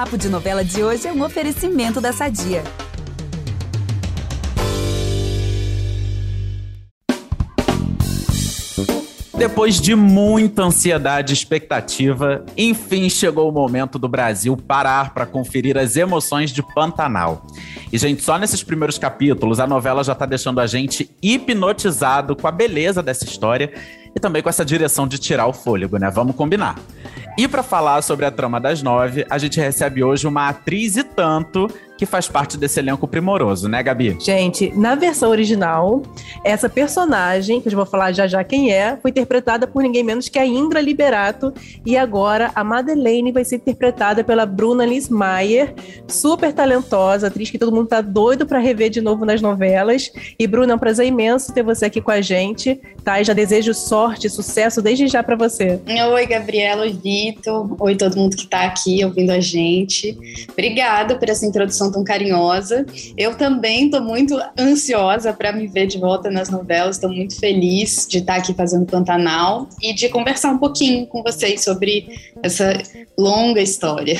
Papo de Novela de hoje é um oferecimento da Sadia. Depois de muita ansiedade e expectativa, enfim chegou o momento do Brasil parar para conferir as emoções de Pantanal. E, gente, só nesses primeiros capítulos a novela já está deixando a gente hipnotizado com a beleza dessa história e também com essa direção de tirar o fôlego, né? Vamos combinar. E para falar sobre a trama das 9, a gente recebe hoje uma atriz e tanto que faz parte desse elenco primoroso, né, Gabi? Gente, na versão original, essa personagem, que eu já vou falar já quem é, foi interpretada por ninguém menos que a Ingra Liberato, e agora a Madeleine vai ser interpretada pela Bruna Linsmeyer, super talentosa, atriz que todo mundo tá doido para rever de novo nas novelas. E, Bruna, é um prazer imenso ter você aqui com a gente, tá? E já desejo sorte e sucesso desde já para você. Oi, Gabriela, oi, Vitor, oi todo mundo que tá aqui ouvindo a gente. Obrigada por essa introdução tão carinhosa. Eu também estou muito ansiosa para me ver de volta nas novelas, estou muito feliz de estar aqui fazendo Pantanal e de conversar um pouquinho com vocês sobre essa longa história.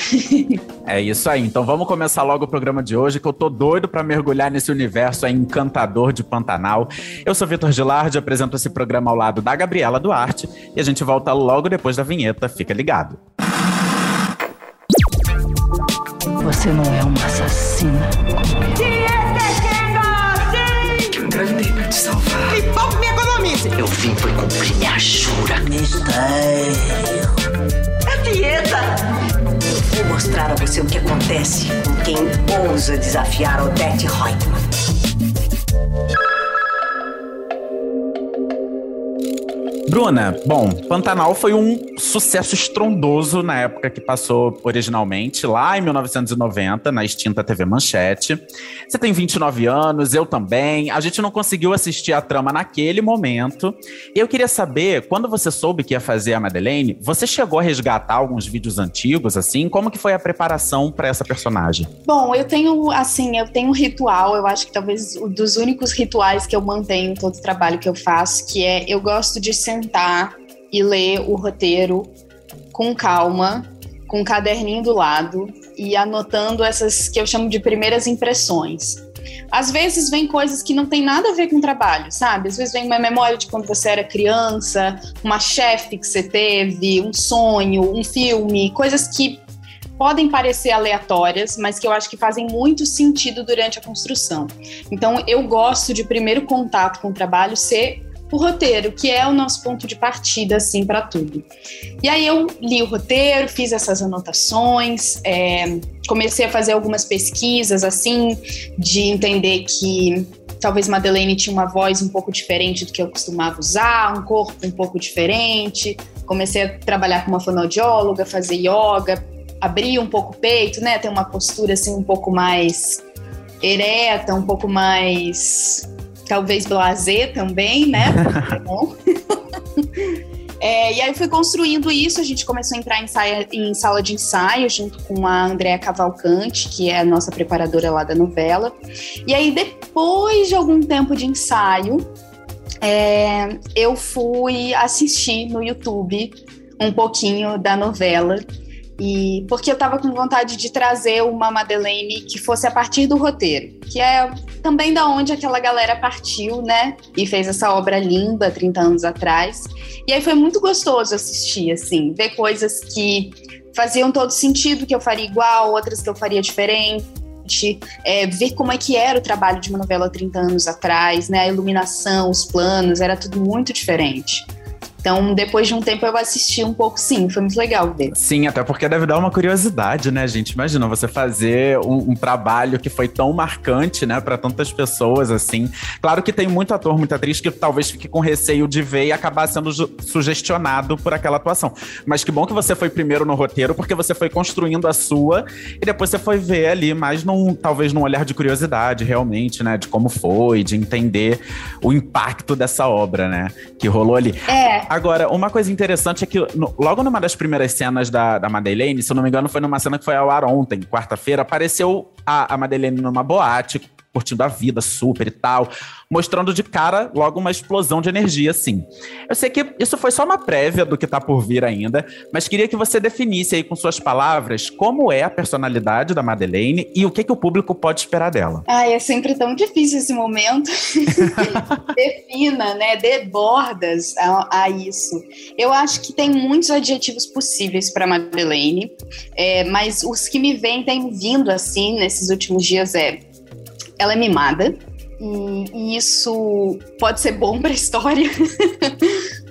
É isso aí, então vamos começar logo o programa de hoje, que eu tô doido para mergulhar nesse universo encantador de Pantanal. Eu sou Vitor Gilardi, apresento esse programa ao lado da Gabriela Duarte e a gente volta logo depois da vinheta, fica ligado. Você não é uma assassina como eu. Que eu engravidei pra te salvar. E pouco me economize. Eu vim foi cumprir minha jura. Mistério. É dieta. Eu vou mostrar a você o que acontece com quem ousa desafiar Odete Roitman. Bruna, bom, Pantanal foi um sucesso estrondoso na época que passou originalmente, lá em 1990, na extinta TV Manchete. Você tem 29 anos, eu também. A gente não conseguiu assistir a trama naquele momento. E eu queria saber, quando você soube que ia fazer a Madeleine, você chegou a resgatar alguns vídeos antigos, assim? Como que foi a preparação para essa personagem? Bom, eu tenho um ritual, eu acho que talvez um dos únicos rituais que eu mantenho em todo o trabalho que eu faço, que é, eu gosto de sentar e ler o roteiro com calma, com um caderninho do lado e anotando essas que eu chamo de primeiras impressões. Às vezes vem coisas que não tem nada a ver com o trabalho, sabe? Às vezes vem uma memória de quando você era criança, uma chefe que você teve, um sonho, um filme, coisas que podem parecer aleatórias, mas que eu acho que fazem muito sentido durante a construção. Então, eu gosto de primeiro contato com o trabalho ser o roteiro, que é o nosso ponto de partida, assim, para tudo. E aí eu li o roteiro, fiz essas anotações, comecei a fazer algumas pesquisas, assim, de entender que talvez Madeleine tinha uma voz um pouco diferente do que eu costumava usar, um corpo um pouco diferente. Comecei a trabalhar com uma fonoaudióloga, fazer yoga, abrir um pouco o peito, né, ter uma postura, assim, um pouco mais ereta, um pouco mais... talvez blasé também, né? E aí fui construindo isso, a gente começou a entrar em sala de ensaio junto com a Andrea Cavalcanti, que é a nossa preparadora lá da novela. E aí, depois de algum tempo de ensaio, eu fui assistir no YouTube um pouquinho da novela. E porque eu estava com vontade de trazer uma Madeleine que fosse a partir do roteiro, que é também da onde aquela galera partiu, né? E fez essa obra linda 30 anos atrás. E aí foi muito gostoso assistir, assim, ver coisas que faziam todo sentido, que eu faria igual, outras que eu faria diferente. Ver como é que era o trabalho de uma novela 30 anos atrás, né? A iluminação, os planos, era tudo muito diferente. Então, depois de um tempo, eu assisti um pouco, sim. Foi muito legal ver. Sim, até porque deve dar uma curiosidade, né, gente? Imagina você fazer um trabalho que foi tão marcante, né, pra tantas pessoas, assim. Claro que tem muito ator, muita atriz que talvez fique com receio de ver e acabar sendo sugestionado por aquela atuação. Mas que bom que você foi primeiro no roteiro, porque você foi construindo a sua e depois você foi ver ali, mas talvez num olhar de curiosidade, realmente, né, de como foi, de entender o impacto dessa obra, né, que rolou ali. É. Agora, uma coisa interessante é que logo numa das primeiras cenas da Madeleine, se eu não me engano, foi numa cena que foi ao ar ontem, quarta-feira, apareceu a Madeleine numa boate curtindo a vida super e tal, mostrando de cara logo uma explosão de energia, assim. Eu sei que isso foi só uma prévia do que tá por vir ainda, mas queria que você definisse aí com suas palavras como é a personalidade da Madeleine e o que que o público pode esperar dela. Ai, é sempre tão difícil esse momento. Defina, né? Dê bordas a isso. Eu acho que tem muitos adjetivos possíveis para Madeleine, mas os que me vêm têm vindo assim nesses últimos dias ela é mimada, e isso pode ser bom para a história,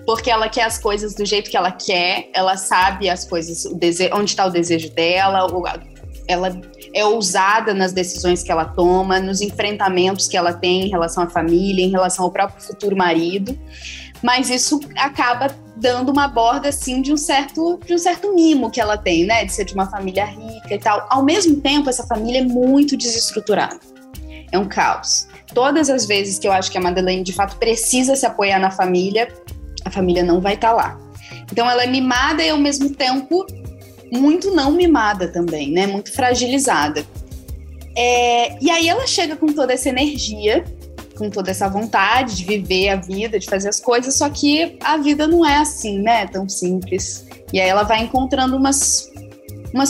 porque ela quer as coisas do jeito que ela quer, ela sabe as coisas, onde está o desejo dela, ela é ousada nas decisões que ela toma, nos enfrentamentos que ela tem em relação à família, em relação ao próprio futuro marido, mas isso acaba dando uma borda, assim, de um certo mimo que ela tem, né, de ser de uma família rica e tal. Ao mesmo tempo, essa família é muito desestruturada, é um caos. Todas as vezes que eu acho que a Madeleine, de fato, precisa se apoiar na família, a família não vai estar lá. Então, ela é mimada e, ao mesmo tempo, muito não mimada também, né, muito fragilizada. E aí ela chega com toda essa energia, com toda essa vontade de viver a vida, de fazer as coisas, só que a vida não é assim, né, tão simples. E aí ela vai encontrando umas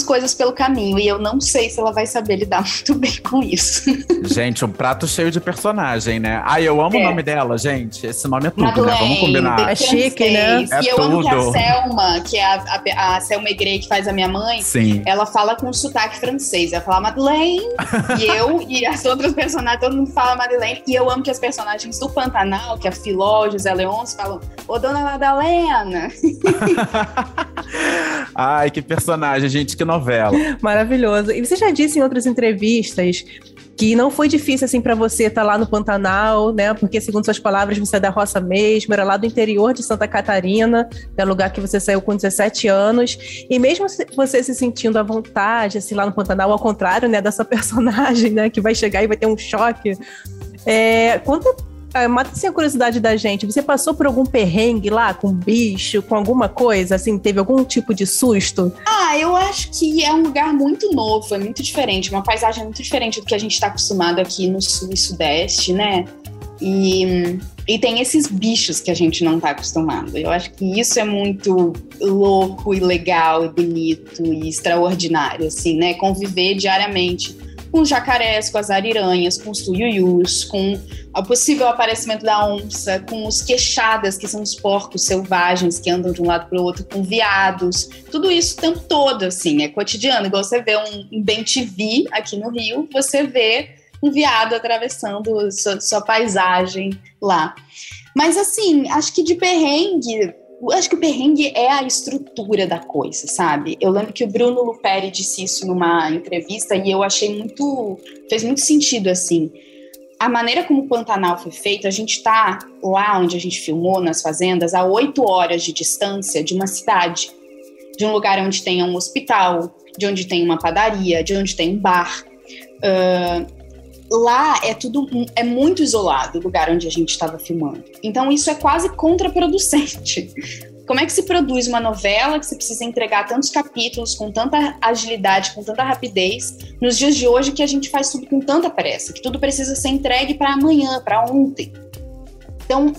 coisas pelo caminho, e eu não sei se ela vai saber lidar muito bem com isso. Gente, um prato cheio de personagem, né? Ai, eu amo o nome dela, gente. Esse nome é tudo, Madeleine, né? Vamos combinar. É chique, né? E eu amo que a Selma, que é a Selma Egrey, que faz a minha mãe, sim, ela fala com sotaque francês. Ela fala Madeleine, e eu e as outras personagens, todo mundo fala Madeleine. E eu amo que as personagens do Pantanal, que é a Filó, José Leôncio, falam, ô, dona Madalena. Ai, que personagem, gente. Que novela. Maravilhoso. E você já disse em outras entrevistas que não foi difícil, assim, pra você estar lá no Pantanal, né? Porque, segundo suas palavras, você é da roça mesmo, era lá do interior de Santa Catarina, que é o lugar que você saiu com 17 anos. E mesmo você se sentindo à vontade, assim, lá no Pantanal, ao contrário, né, dessa personagem, né, que vai chegar e vai ter um choque. Mata assim a curiosidade da gente, você passou por algum perrengue lá, com bicho, com alguma coisa, assim, teve algum tipo de susto? Ah, eu acho que é um lugar muito novo, é muito diferente, uma paisagem muito diferente do que a gente está acostumado aqui no sul e sudeste, né? E tem esses bichos que a gente não está acostumado. Eu acho que isso é muito louco e legal e bonito e extraordinário, assim, né? Conviver diariamente com os jacarés, com as ariranhas, com os tuiuius, com o possível aparecimento da onça, com os queixadas, que são os porcos selvagens que andam de um lado para o outro, com veados, tudo isso o tempo todo, assim, é cotidiano. Igual você vê um bem-te-vi aqui no Rio, você vê um veado atravessando sua paisagem lá. Mas, assim, acho que de perrengue... Acho que o perrengue é a estrutura da coisa, sabe? Eu lembro que o Bruno Luperi disse isso numa entrevista e eu achei fez muito sentido, assim. A maneira como o Pantanal foi feito, a gente tá lá onde a gente filmou, nas fazendas, a 8 horas de distância de uma cidade, de um lugar onde tem um hospital, de onde tem uma padaria, de onde tem um bar. Lá é muito isolado o lugar onde a gente estava filmando. Então isso é quase contraproducente. Como é que se produz uma novela que você precisa entregar tantos capítulos com tanta agilidade, com tanta rapidez, nos dias de hoje que a gente faz tudo com tanta pressa, que tudo precisa ser entregue para amanhã, para ontem. Então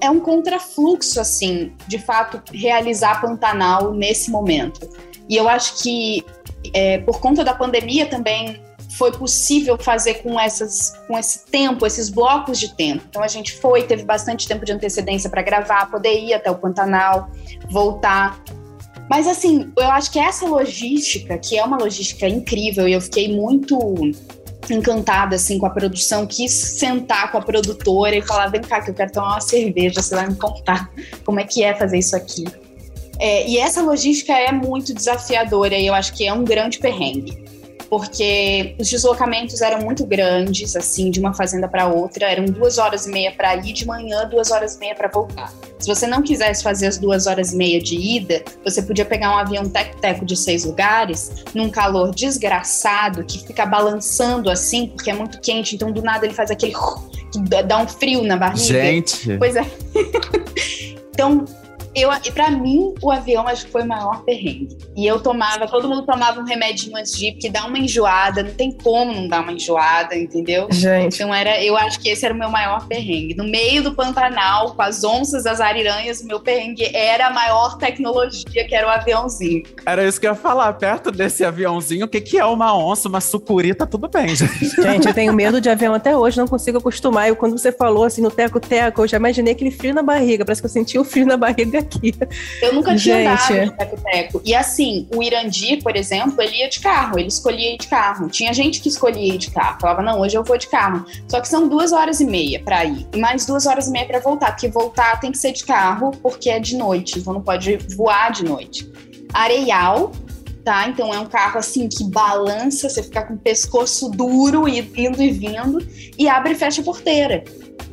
é um contrafluxo, assim, de fato, realizar Pantanal nesse momento. E eu acho que por conta da pandemia também foi possível fazer com esse tempo, esses blocos de tempo. Então a gente teve bastante tempo de antecedência para gravar, poder ir até o Pantanal, voltar. Mas, assim, eu acho que essa logística, que é uma logística incrível, e eu fiquei muito encantada, assim, com a produção, quis sentar com a produtora e falar, vem cá que eu quero tomar uma cerveja, você vai me contar como é que é fazer isso aqui. E essa logística é muito desafiadora e eu acho que é um grande perrengue, porque os deslocamentos eram muito grandes, assim, de uma fazenda para outra, eram 2h30 para ir de manhã, 2h30 para voltar. Se você não quisesse fazer as 2h30 de ida, você podia pegar um avião tec-teco de 6 lugares, num calor desgraçado, que fica balançando assim, porque é muito quente, então do nada ele faz aquele... que dá um frio na barriga. Gente! Pois é. Então... Pra mim, o avião acho que foi o maior perrengue. E eu tomava, todo mundo tomava um remédio antes de ir, porque dá uma enjoada, não tem como não dar uma enjoada, entendeu? Gente. Então eu acho que esse era o meu maior perrengue. No meio do Pantanal, com as onças, as ariranhas, o meu perrengue era a maior tecnologia, que era o aviãozinho. Era isso que eu ia falar, perto desse aviãozinho, o que é uma onça, uma sucuri, tá tudo bem, gente. Gente, eu tenho medo de avião até hoje, não consigo acostumar. E quando você falou assim, no teco-teco, eu já imaginei aquele frio na barriga, parece que eu senti o frio na barriga aqui. Eu nunca tinha andado no teco-teco. E assim, o Irandhir, por exemplo, ele ia de carro, ele escolhia ir de carro. Tinha gente que escolhia ir de carro, falava, não, hoje eu vou de carro. Só que são 2 horas e meia pra ir, mais 2 horas e meia pra voltar, porque voltar tem que ser de carro, porque é de noite, então não pode voar de noite. Areial, tá? Então é um carro assim que balança, você fica com o pescoço duro, indo e vindo, e abre e fecha a porteira.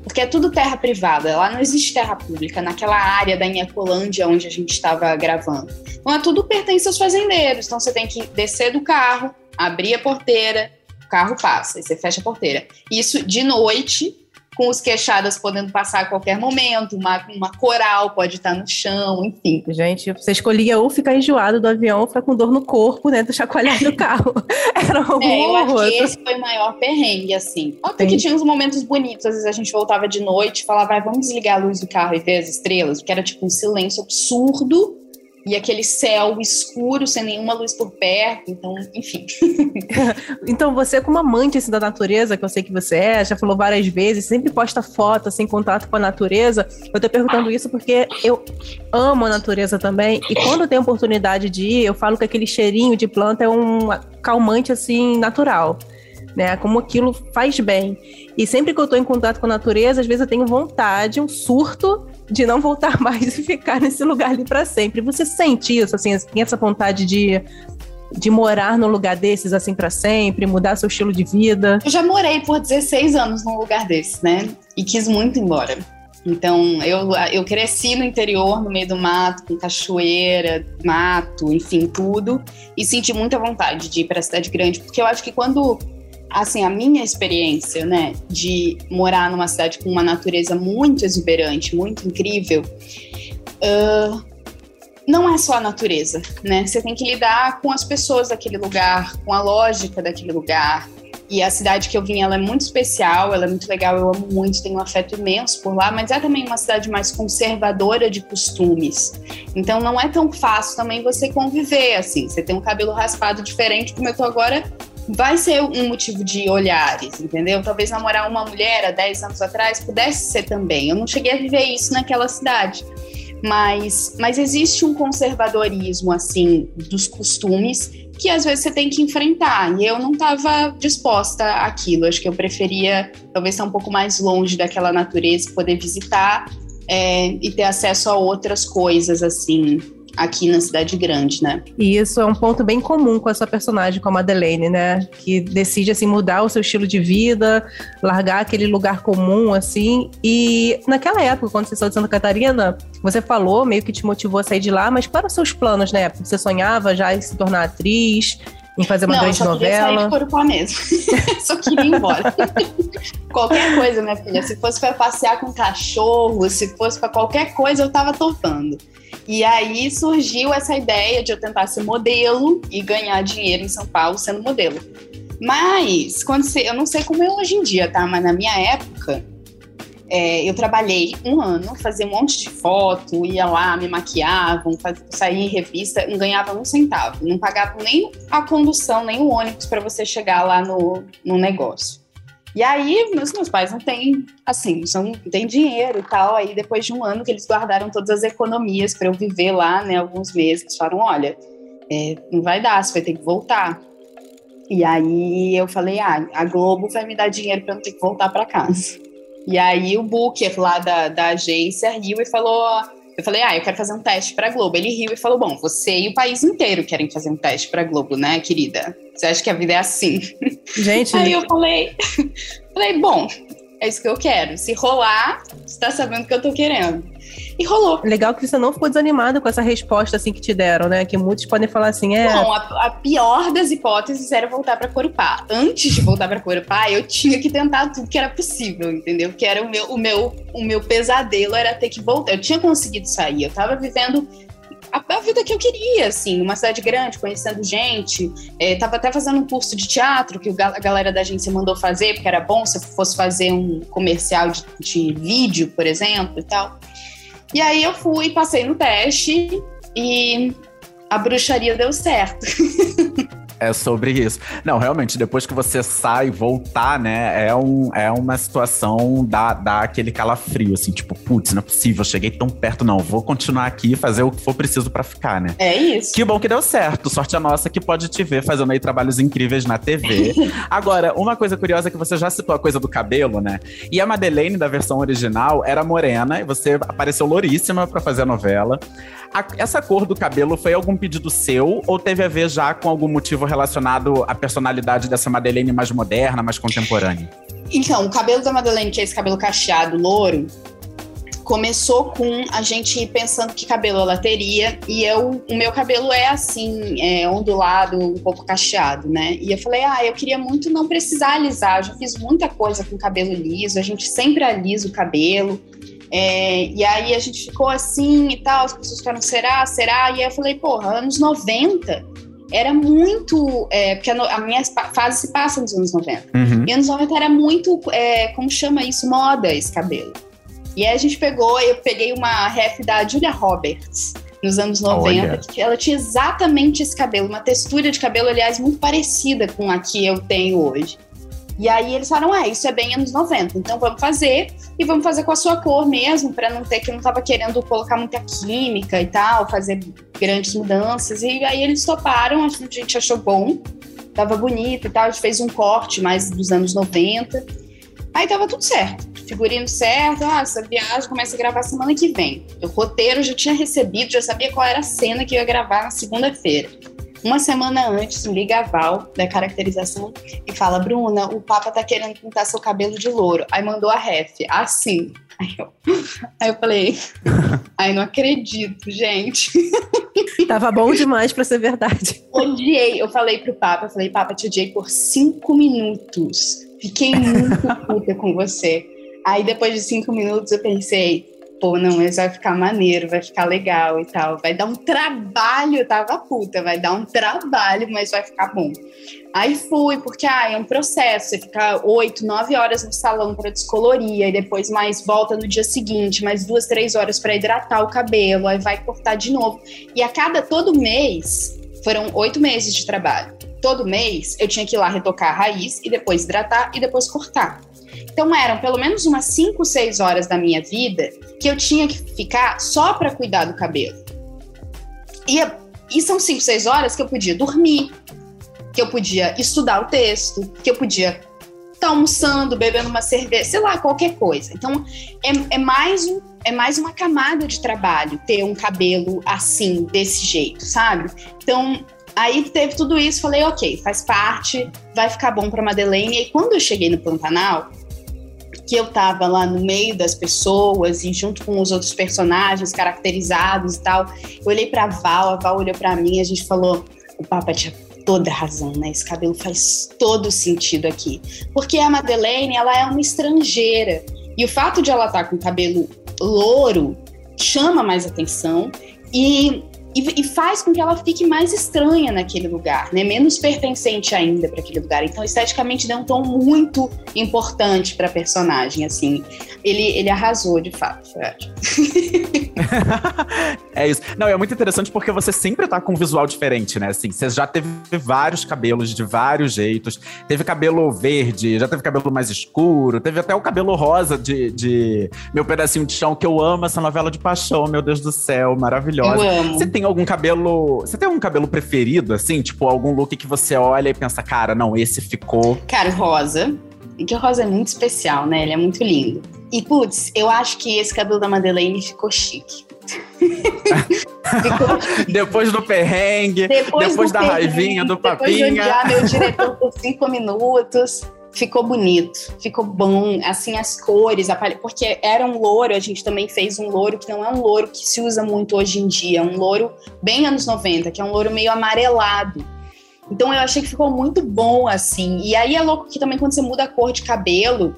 Porque é tudo terra privada, lá não existe terra pública, naquela área da Inacolândia onde a gente estava gravando. Então é tudo pertence aos fazendeiros, então você tem que descer do carro, abrir a porteira, o carro passa, e você fecha a porteira. Isso de noite, com os queixadas podendo passar a qualquer momento, uma coral pode estar no chão, enfim. Gente, você escolhia ou ficar enjoado do avião ou ficar com dor no corpo, né, do chacoalhar do carro. Era um horror. Eu acho que esse foi o maior perrengue, assim. Até que tinha uns momentos bonitos, às vezes a gente voltava de noite e falava, ah, vamos desligar a luz do carro e ver as estrelas, porque era tipo um silêncio absurdo, e aquele céu escuro, sem nenhuma luz por perto, então, enfim. Então, você como amante assim, da natureza, que eu sei que você é, já falou várias vezes, sempre posta foto, assim, em contato com a natureza. Eu tô perguntando isso porque eu amo a natureza também, e quando eu tenho oportunidade de ir, eu falo que aquele cheirinho de planta é um calmante, assim, natural, né? Como aquilo faz bem. E sempre que eu tô em contato com a natureza, às vezes eu tenho vontade, um surto, de não voltar mais e ficar nesse lugar ali para sempre. Você sente isso, assim, tem essa vontade de morar num lugar desses, assim, para sempre, mudar seu estilo de vida? Eu já morei por 16 anos num lugar desse, né? E quis muito ir embora. Então, eu cresci no interior, no meio do mato, com cachoeira, mato, enfim, tudo. E senti muita vontade de ir para a cidade grande, porque eu acho que quando... Assim, a minha experiência, né, de morar numa cidade com uma natureza muito exuberante, muito incrível, não é só a natureza, né? Você tem que lidar com as pessoas daquele lugar, com a lógica daquele lugar. E a cidade que eu vim, ela é muito especial, ela é muito legal, eu amo muito, tenho um afeto imenso por lá, mas é também uma cidade mais conservadora de costumes. Então não é tão fácil também você conviver, assim. Você tem um cabelo raspado diferente, como eu tô agora... vai ser um motivo de olhares, entendeu? Talvez namorar uma mulher há 10 anos atrás pudesse ser também. Eu não cheguei a viver isso naquela cidade. Mas existe um conservadorismo, assim, dos costumes que às vezes você tem que enfrentar. E eu não estava disposta àquilo. Acho que eu preferia talvez estar um pouco mais longe daquela natureza, poder visitar e ter acesso a outras coisas, assim... aqui na cidade grande, né? E isso é um ponto bem comum com a sua personagem, com a Madeleine, né? Que decide, assim, mudar o seu estilo de vida, largar aquele lugar comum, assim. E naquela época, quando você saiu de Santa Catarina, você falou, meio que te motivou a sair de lá, mas quais eram os seus planos na época? Você sonhava já em se tornar atriz, em fazer uma grande novela? Não, só queria sair de Corupá mesmo. Só queria ir embora. Qualquer coisa, minha filha. Se fosse pra passear com cachorro, se fosse pra qualquer coisa, eu tava topando. E aí surgiu essa ideia de eu tentar ser modelo e ganhar dinheiro em São Paulo sendo modelo. Mas, eu não sei como é hoje em dia, tá? Mas na minha época, eu trabalhei um ano, fazia um monte de foto, ia lá, me maquiavam, saía em revista, não ganhava um centavo. Não pagava nem a condução, nem o ônibus para você chegar lá no negócio. E aí, meus pais não têm, assim, não têm dinheiro e tal. Aí, depois de um ano que eles guardaram todas as economias para eu viver lá, né, alguns meses, eles falaram, olha, não vai dar, você vai ter que voltar. E aí, eu falei, a Globo vai me dar dinheiro para eu não ter que voltar para casa. E aí, o Booker lá da agência riu e falou, eu falei, eu quero fazer um teste para a Globo. Ele riu e falou, bom, você e o país inteiro querem fazer um teste para a Globo, né, querida? Você acha que a vida é assim? Gente. Aí eu falei, bom, é isso que eu quero. Se rolar, você tá sabendo o que eu tô querendo. E rolou. Legal que você não ficou desanimado com essa resposta assim que te deram, né? Que muitos podem falar assim, é... Bom, a pior das hipóteses era voltar pra Corupá. Antes de voltar pra Corupá, eu tinha que tentar tudo que era possível, entendeu? Que era o meu pesadelo, era ter que voltar. Eu tinha conseguido sair, eu tava vivendo... A vida que eu queria, assim, uma cidade grande, conhecendo gente, tava até fazendo um curso de teatro que a galera da agência mandou fazer, porque era bom se eu fosse fazer um comercial de vídeo, por exemplo, e tal. E aí eu fui, passei no teste e a bruxaria deu certo. É sobre isso. Não, realmente, depois que você sai e voltar, né, é uma situação dá aquele calafrio, assim, tipo, putz, não é possível, eu cheguei tão perto, não, vou continuar aqui e fazer o que for preciso pra ficar, né? É isso. Que bom que deu certo, sorte a nossa que pode te ver fazendo aí trabalhos incríveis na TV. Agora, uma coisa curiosa é que você já citou a coisa do cabelo, né? E a Madeleine, da versão original, era morena e você apareceu louríssima pra fazer a novela. Essa cor do cabelo foi algum pedido seu ou teve a ver já com algum motivo relacionado à personalidade dessa Madeleine mais moderna, mais contemporânea? Então, o cabelo da Madeleine, que é esse cabelo cacheado, louro, começou com a gente pensando que cabelo ela teria, e o meu cabelo é assim, ondulado, um pouco cacheado, né? E eu falei, eu queria muito não precisar alisar, eu já fiz muita coisa com cabelo liso, a gente sempre alisa o cabelo, e aí a gente ficou assim e tal, as pessoas ficaram, será? E aí eu falei, porra, anos 90... Era muito... porque a minha fase se passa nos anos 90. Uhum. E anos 90 era muito... como chama isso? Moda, esse cabelo. E aí a gente pegou... Eu peguei uma ref da Julia Roberts, nos anos 90. Olha. Que ela tinha exatamente esse cabelo. Uma textura de cabelo, aliás, muito parecida com a que eu tenho hoje. E aí eles falaram... isso é bem anos 90. Então vamos fazer. E vamos fazer com a sua cor mesmo. Pra não ter... Que eu não tava querendo colocar muita química e tal. Fazer... grandes mudanças, e aí eles toparam, a gente achou bom, tava bonito e tal, a gente fez um corte mais dos anos 90, aí tava tudo certo, figurino certo, essa viagem começa a gravar semana que vem, o roteiro já tinha recebido, já sabia qual era a cena que eu ia gravar na segunda-feira. Uma semana antes, liga a Val da caracterização e fala, Bruna, o Papa tá querendo pintar seu cabelo de louro. Aí mandou a ref, assim. Aí eu falei, não acredito, gente. Tava bom demais pra ser verdade. Odiei, eu falei pro Papa, Papa, te odiei por 5 minutos. Fiquei muito puta com você. Aí depois de 5 minutos eu pensei, pô, não, mas vai ficar maneiro, vai ficar legal e tal. Vai dar um trabalho, tava puta, vai dar um trabalho, mas vai ficar bom. Aí fui, porque é um processo, você fica 8, 9 horas no salão pra descolorir, aí depois mais volta no dia seguinte, mais 2, 3 horas pra hidratar o cabelo, aí vai cortar de novo. E todo mês, foram 8 meses de trabalho. Todo mês eu tinha que ir lá retocar a raiz e depois hidratar e depois cortar. Então eram pelo menos umas 5, 6 horas da minha vida que eu tinha que ficar só para cuidar do cabelo. E são 5, 6 horas que eu podia dormir, que eu podia estudar o texto, que eu podia estar almoçando, bebendo uma cerveja, sei lá, qualquer coisa. Então é mais uma camada de trabalho ter um cabelo assim, desse jeito, sabe? Então... Aí teve tudo isso, falei, ok, faz parte, vai ficar bom pra Madeleine. E aí, quando eu cheguei no Pantanal, que eu tava lá no meio das pessoas e junto com os outros personagens caracterizados e tal, eu olhei pra Val, a Val olhou pra mim, a gente falou, o Papa tinha toda razão, né? Esse cabelo faz todo sentido aqui. Porque a Madeleine, ela é uma estrangeira. E o fato de ela estar com o cabelo louro chama mais atenção e faz com que ela fique mais estranha naquele lugar, né? Menos pertencente ainda para aquele lugar. Então, esteticamente, deu um tom muito importante para a personagem, assim. Ele arrasou, de fato, eu acho. É isso. Não, é muito interessante porque você sempre tá com um visual diferente, né? Assim, você já teve vários cabelos de vários jeitos. Teve cabelo verde, já teve cabelo mais escuro, teve até o cabelo rosa de Meu Pedacinho de Chão, que eu amo essa novela de paixão, meu Deus do céu, maravilhosa. Eu amo. Você tem algum cabelo preferido, assim? Tipo, algum look que você olha e pensa, cara, não, esse ficou... Cara, rosa. E que o rosa é muito especial, né? Ele é muito lindo. E, putz, eu acho que esse cabelo da Madeleine ficou chique. Depois do perrengue, depois da raivinha, do papinha. Depois de odiar meu diretor por 5 minutos. ficou bonito, ficou bom, assim, as cores, a palha, porque era um louro, a gente também fez um louro que não é um louro que se usa muito hoje em dia, é um louro bem anos 90, que é um louro meio amarelado. Então eu achei que ficou muito bom, assim. E aí é louco que também quando você muda a cor de cabelo,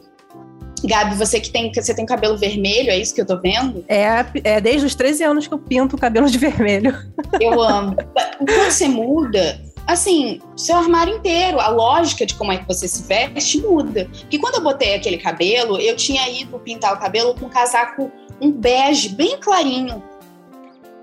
Gabi, você tem cabelo vermelho, é isso que eu tô vendo? É desde os 13 anos que eu pinto o cabelo de vermelho. Eu amo. Quando você muda, assim, seu armário inteiro, a lógica de como é que você se veste muda. Porque quando eu botei aquele cabelo, eu tinha ido pintar o cabelo com um casaco, um bege bem clarinho.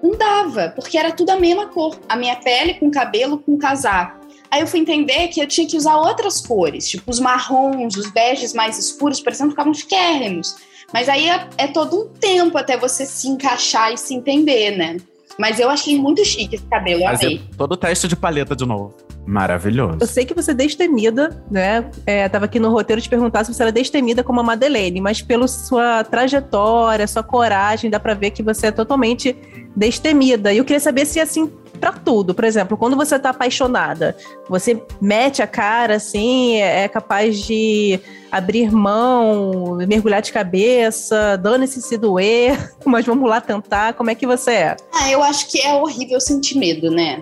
Não dava, porque era tudo a mesma cor. A minha pele com cabelo com casaco. Aí eu fui entender que eu tinha que usar outras cores, tipo os marrons, os beges mais escuros, por exemplo, ficavam chiquérrimos. Mas aí é todo um tempo até você se encaixar e se entender, né? Mas eu achei muito chique esse cabelo, eu amei. Todo teste de paleta de novo. Maravilhoso. Eu sei que você é destemida, né? Tava aqui no roteiro te perguntar se você era destemida como a Madeleine, mas pela sua trajetória, sua coragem, dá pra ver que você é totalmente destemida. E eu queria saber se é assim pra tudo. Por exemplo, quando você tá apaixonada, você mete a cara assim, é capaz de abrir mão, mergulhar de cabeça, dane-se se doer, mas vamos lá tentar. Como é que você é? Ah, eu acho que é horrível sentir medo, né?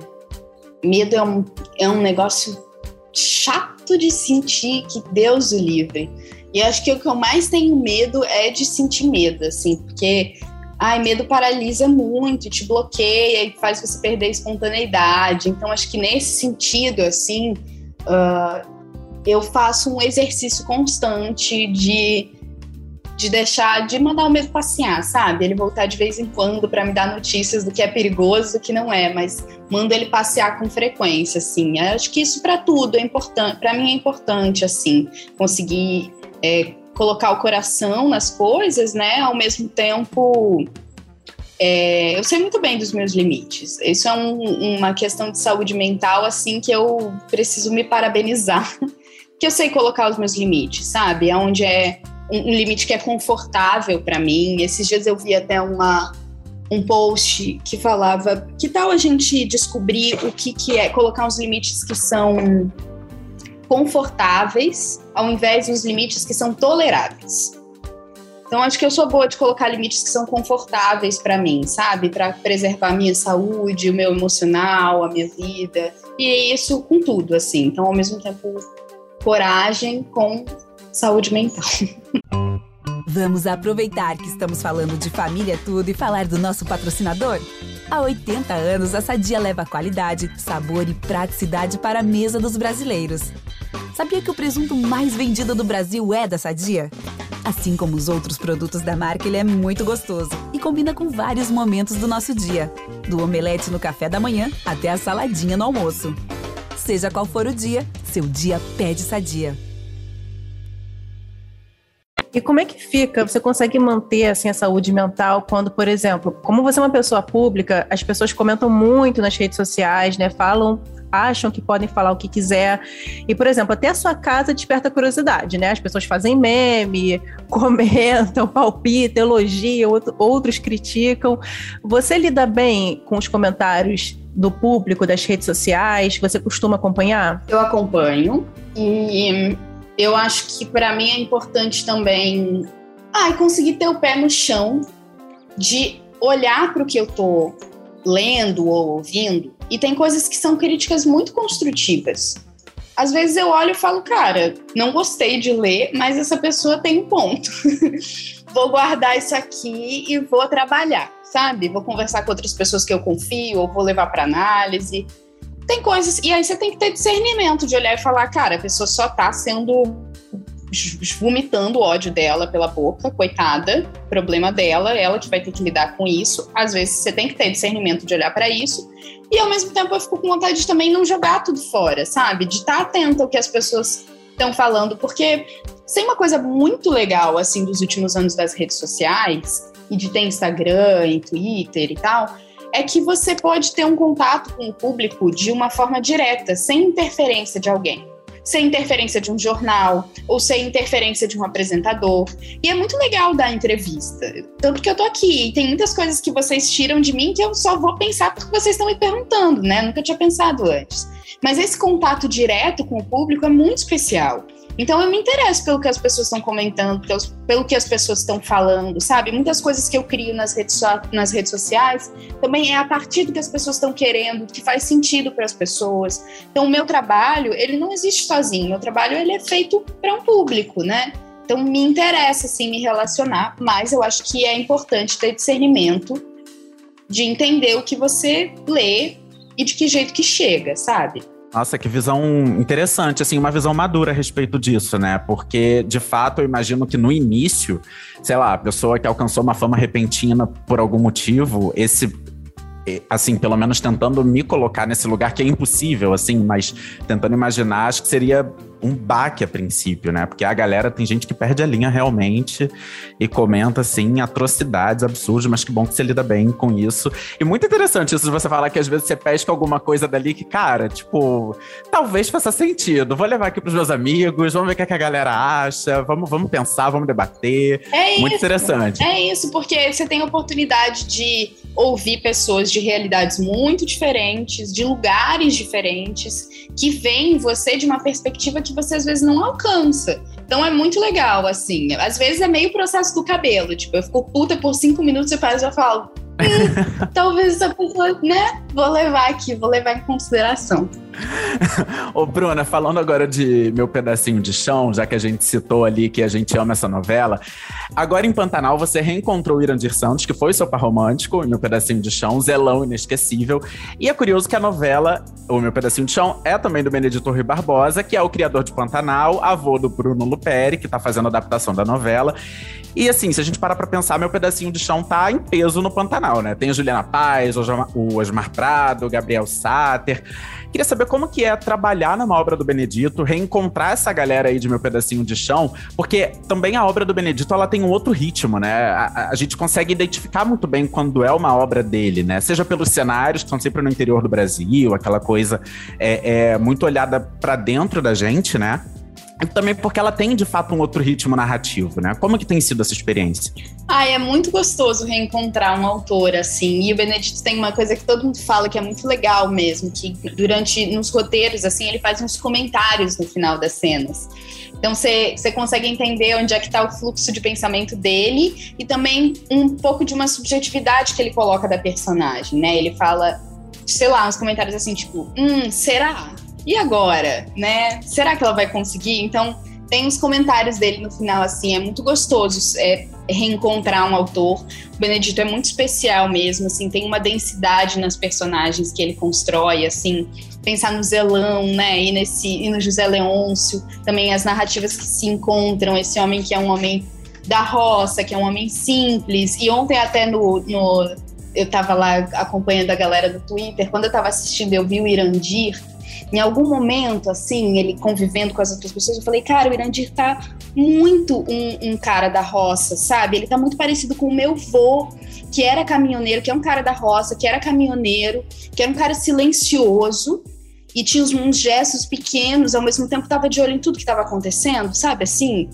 Medo é um negócio chato de sentir, que Deus o livre. E acho que o que eu mais tenho medo é de sentir medo, assim, porque medo paralisa muito, te bloqueia e faz você perder a espontaneidade. Então, acho que nesse sentido, assim, eu faço um exercício constante de deixar, de mandar o medo passear, sabe? Ele voltar de vez em quando para me dar notícias do que é perigoso, do que não é, mas mando ele passear com frequência, assim. Eu acho que isso para tudo é importante, para mim é importante, assim, conseguir colocar o coração nas coisas, né? Ao mesmo tempo, eu sei muito bem dos meus limites. Isso é uma questão de saúde mental, assim, que eu preciso me parabenizar, que eu sei colocar os meus limites, sabe? Aonde é um limite que é confortável para mim. Esses dias eu vi até um post que falava que tal a gente descobrir o que é, colocar uns limites que são confortáveis ao invés dos limites que são toleráveis. Então acho que eu sou boa de colocar limites que são confortáveis para mim, sabe? Para preservar a minha saúde, o meu emocional, a minha vida. E isso com tudo, assim. Então ao mesmo tempo coragem com saúde mental. Vamos aproveitar que estamos falando de família tudo e falar do nosso patrocinador? Há 80 anos, a Sadia leva qualidade, sabor e praticidade para a mesa dos brasileiros. Sabia que o presunto mais vendido do Brasil é da Sadia? Assim como os outros produtos da marca, ele é muito gostoso e combina com vários momentos do nosso dia. Do omelete no café da manhã até a saladinha no almoço. Seja qual for o dia, seu dia pede Sadia. E como é que fica? Você consegue manter assim, a saúde mental quando, por exemplo, como você é uma pessoa pública, as pessoas comentam muito nas redes sociais, né? Falam, acham que podem falar o que quiser. E, por exemplo, até a sua casa desperta curiosidade, né? As pessoas fazem meme, comentam, palpitam, elogiam, outros criticam. Você lida bem com os comentários do público, das redes sociais? Você costuma acompanhar? Eu acompanho e eu acho que para mim é importante também conseguir ter o pé no chão de olhar para o que eu tô lendo ou ouvindo. E tem coisas que são críticas muito construtivas. Às vezes eu olho e falo, cara, não gostei de ler, mas essa pessoa tem um ponto. Vou guardar isso aqui e vou trabalhar, sabe? Vou conversar com outras pessoas que eu confio ou vou levar para análise. Tem coisas, e aí você tem que ter discernimento de olhar e falar, cara, a pessoa só tá vomitando o ódio dela pela boca, coitada, problema dela, ela que vai ter que lidar com isso. Às vezes você tem que ter discernimento de olhar pra isso, e ao mesmo tempo eu fico com vontade de também não jogar tudo fora, sabe? De estar atenta ao que as pessoas estão falando, porque tem uma coisa muito legal, assim, dos últimos anos das redes sociais, e de ter Instagram e Twitter e tal, é que você pode ter um contato com o público de uma forma direta, sem interferência de alguém, sem interferência de um jornal, ou sem interferência de um apresentador. E é muito legal dar entrevista. Tanto que eu tô aqui, e tem muitas coisas que vocês tiram de mim que eu só vou pensar porque vocês estão me perguntando, né? Nunca tinha pensado antes. Mas esse contato direto com o público é muito especial. Então eu me interesso pelo que as pessoas estão comentando, pelo que as pessoas estão falando, sabe? Muitas coisas que eu crio nas redes sociais também é a partir do que as pessoas estão querendo, que faz sentido para as pessoas. Então o meu trabalho, ele não existe sozinho, o meu trabalho ele é feito para um público, né? Então me interessa, assim, me relacionar, mas eu acho que é importante ter discernimento de entender o que você lê e de que jeito que chega, sabe? Nossa, que visão interessante, assim, uma visão madura a respeito disso, né? Porque, de fato, eu imagino que no início, sei lá, a pessoa que alcançou uma fama repentina por algum motivo, esse, assim, pelo menos tentando me colocar nesse lugar que é impossível, assim, mas tentando imaginar, acho que seria um baque a princípio, né? Porque a galera, tem gente que perde a linha realmente e comenta, assim, atrocidades absurdas, mas que bom que você lida bem com isso. E muito interessante isso de você falar que às vezes você pesca alguma coisa dali que, cara, tipo, talvez faça sentido. Vou levar aqui pros meus amigos, vamos ver o que, é que a galera acha, vamos pensar, vamos debater. É muito isso, interessante. É isso, porque você tem a oportunidade de ouvir pessoas de realidades muito diferentes, de lugares diferentes, que veem você de uma perspectiva que você às vezes não alcança. Então é muito legal, assim. Às vezes é meio processo do cabelo, tipo, eu fico puta por 5 minutos e já falo, talvez essa pessoa, né? Vou levar aqui, vou levar em consideração. Ô Bruna, falando agora de Meu Pedacinho de Chão, já que a gente citou ali que a gente ama essa novela, agora em Pantanal você reencontrou o Irandhir Santos, que foi seu par romântico, Meu Pedacinho de Chão, Zelão Inesquecível, e é curioso que a novela, o Meu Pedacinho de Chão, é também do Benedito Rui Barbosa, que é o criador de Pantanal, avô do Bruno Luperi, que tá fazendo a adaptação da novela, e assim, se a gente parar pra pensar, Meu Pedacinho de Chão tá em peso no Pantanal, né? Tem a Juliana Paes, o Osmar Prado, o Gabriel Sáter. Queria saber como que é trabalhar na obra do Benedito, reencontrar essa galera aí de Meu Pedacinho de Chão, porque também a obra do Benedito, ela tem um outro ritmo, né? A gente consegue identificar muito bem quando é uma obra dele, né? Seja pelos cenários, que estão sempre no interior do Brasil, aquela coisa muito olhada pra dentro da gente, né? E também porque ela tem, de fato, um outro ritmo narrativo, né? Como que tem sido essa experiência? Ai, é muito gostoso reencontrar um autor, assim, e o Benedito tem uma coisa que todo mundo fala que é muito legal mesmo, que nos roteiros, assim, ele faz uns comentários no final das cenas. Então você consegue entender onde é que está o fluxo de pensamento dele e também um pouco de uma subjetividade que ele coloca da personagem, né? Ele fala, sei lá, uns comentários assim, tipo, será? E agora, né? Será que ela vai conseguir? Então, tem os comentários dele no final, assim, é muito gostoso reencontrar um autor. O Benedito é muito especial mesmo, assim, tem uma densidade nas personagens que ele constrói, assim, pensar no Zelão, né, e no José Leôncio, também as narrativas que se encontram, esse homem que é um homem da roça, que é um homem simples, e ontem até eu tava lá acompanhando a galera do Twitter, quando eu tava assistindo, eu vi o Irandhir, em algum momento, assim, ele convivendo com as outras pessoas, eu falei, cara, o Irandhir tá muito um cara da roça, sabe? Ele tá muito parecido com o meu vô, que era caminhoneiro, que é um cara da roça, que era um cara silencioso e tinha uns gestos pequenos, ao mesmo tempo tava de olho em tudo que tava acontecendo, sabe, assim?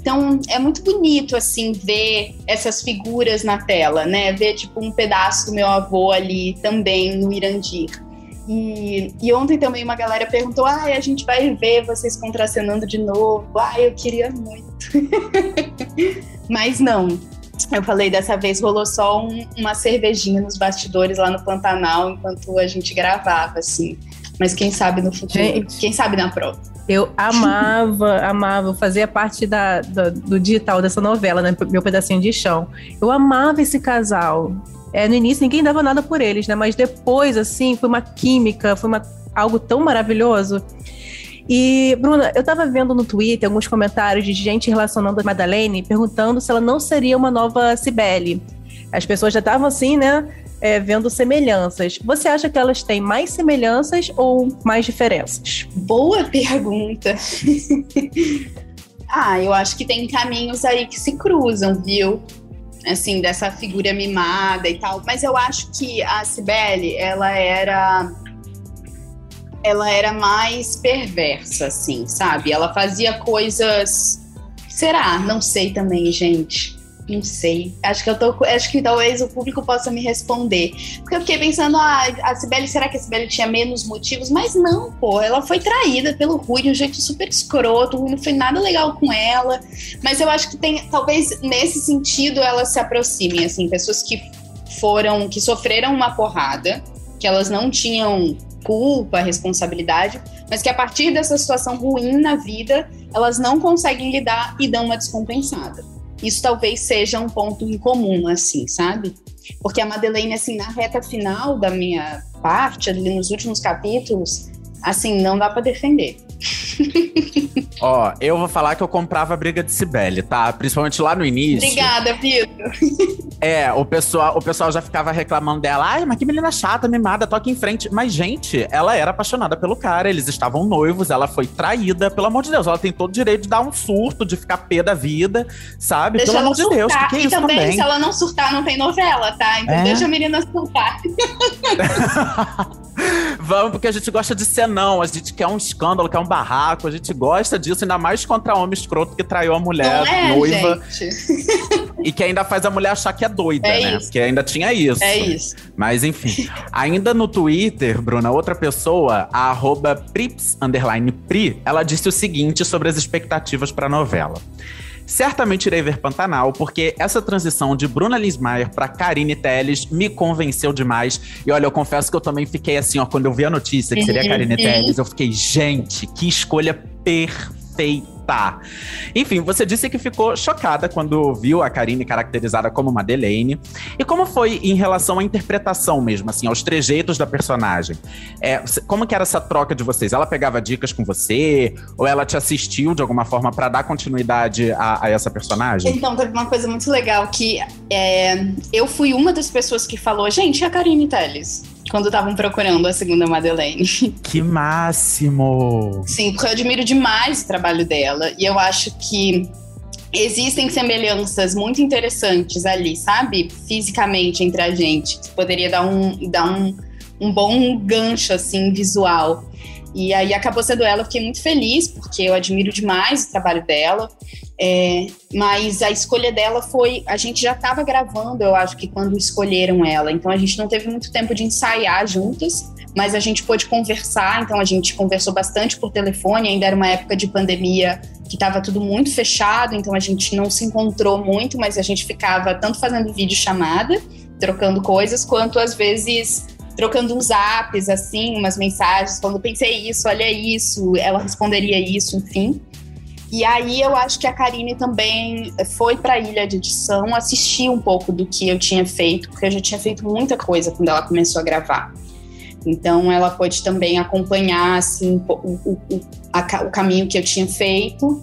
Então, é muito bonito, assim, ver essas figuras na tela, né? Ver, tipo, um pedaço do meu avô ali também, no Irandhir. E ontem também uma galera perguntou, a gente vai ver vocês contracenando de novo, eu queria muito. Mas não, eu falei, dessa vez rolou só uma cervejinha nos bastidores lá no Pantanal, enquanto a gente gravava, assim. Mas quem sabe no futuro, gente, quem sabe na prova. Eu amava fazer a parte do digital dessa novela, né? Meu Pedacinho de Chão. Eu amava esse casal. No início ninguém dava nada por eles, né? Mas depois, assim, foi uma química, foi algo tão maravilhoso. E, Bruna, eu tava vendo no Twitter alguns comentários de gente relacionando a Madeleine, perguntando se ela não seria uma nova Cybele. As pessoas já estavam assim, né? Vendo semelhanças. Você acha que elas têm mais semelhanças ou mais diferenças? Boa pergunta! Eu acho que tem caminhos aí que se cruzam, viu? Assim, dessa figura mimada e tal, mas eu acho que a Cybele, ela era mais perversa, assim, sabe? Ela fazia coisas, será? Não sei também, gente. Não sei. Acho que talvez o público possa me responder. Porque eu fiquei pensando, a Cibele, será que a Cibele tinha menos motivos? Mas não, pô. Ela foi traída pelo Rui de um jeito super escroto. O Rui não foi nada legal com ela. Mas eu acho que tem, talvez nesse sentido elas se aproximem, assim, pessoas que sofreram uma porrada, que elas não tinham culpa, responsabilidade, mas que a partir dessa situação ruim na vida, elas não conseguem lidar e dão uma descompensada. Isso talvez seja um ponto em comum, assim, sabe? Porque a Madeleine, assim, na reta final da minha parte, ali nos últimos capítulos, assim, não dá pra defender. Ó, eu vou falar que eu comprava a briga de Cibele, tá? Principalmente lá no início. Obrigada, Vitor. É, o pessoal já ficava reclamando dela. Ai, mas que menina chata, mimada, toca em frente. Mas, gente, ela era apaixonada pelo cara, eles estavam noivos, ela foi traída. Pelo amor de Deus, ela tem todo o direito de dar um surto, de ficar pé da vida, sabe? Deixa pelo amor surtar. De Deus, que é isso também? E também, se ela não surtar, não tem novela, tá? Então deixa a menina surtar. Vamos, porque a gente gosta de senão, a gente quer um escândalo, quer um barraco, a gente gosta disso, ainda mais contra homem escroto que traiu a mulher noiva. Gente. E que ainda faz a mulher achar que é doida, né? Isso. Porque ainda tinha isso. É isso. Mas enfim. Ainda no Twitter, Bruna, outra pessoa, a @prips_pri, ela disse o seguinte sobre as expectativas para a novela. Certamente irei ver Pantanal, porque essa transição de Bruna Linsmeyer para Carine Teles me convenceu demais. E olha, eu confesso que eu também fiquei assim, ó, quando eu vi a notícia que seria Carine Teles, eu fiquei, gente, que escolha perfeita. Enfim, você disse que ficou chocada quando viu a Carine caracterizada como Madeleine. E como foi em relação à interpretação mesmo, assim, aos trejeitos da personagem? Como que era essa troca de vocês? Ela pegava dicas com você? Ou ela te assistiu de alguma forma para dar continuidade a essa personagem? Então, teve uma coisa muito legal que eu fui uma das pessoas que falou, gente, a Carine Teles, quando estavam procurando a segunda Madeleine. Que máximo! Sim, porque eu admiro demais o trabalho dela. E eu acho que existem semelhanças muito interessantes ali, sabe? Fisicamente entre a gente. Que poderia dar um bom gancho, assim, visual. E aí acabou sendo ela. Eu fiquei muito feliz, porque eu admiro demais o trabalho dela. Mas a escolha dela foi... A gente já estava gravando, eu acho, que quando escolheram ela. Então, a gente não teve muito tempo de ensaiar juntas, mas a gente pôde conversar. Então, a gente conversou bastante por telefone. Ainda era uma época de pandemia que estava tudo muito fechado. Então, a gente não se encontrou muito, mas a gente ficava tanto fazendo videochamada, trocando coisas, quanto, às vezes, trocando uns apps, assim, umas mensagens, falando, pensei isso, olha isso, ela responderia isso, enfim... E aí eu acho que a Carine também foi pra Ilha de Edição assistir um pouco do que eu tinha feito, porque eu já tinha feito muita coisa quando ela começou a gravar. Então ela pôde também acompanhar, assim, o caminho que eu tinha feito.